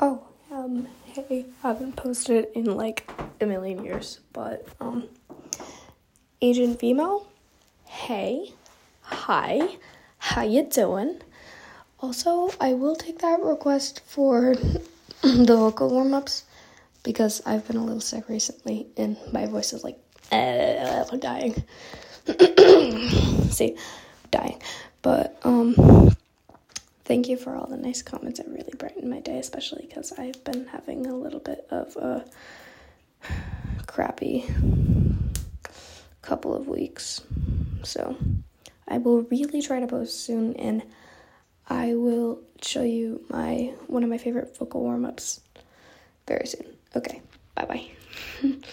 Hey, I haven't posted in like a million years, but Asian female, hey, hi, how you doing? Also, I will take that request for the vocal warm-ups because I've been a little sick recently and my voice is like, I'm dying. See, dying. But, thank you for all the nice comments. It really brightened my day, especially because I've been having a little bit of a crappy couple of weeks. So I will really try to post soon, and I will show you one of my favorite vocal warm-ups very soon. Okay, bye-bye.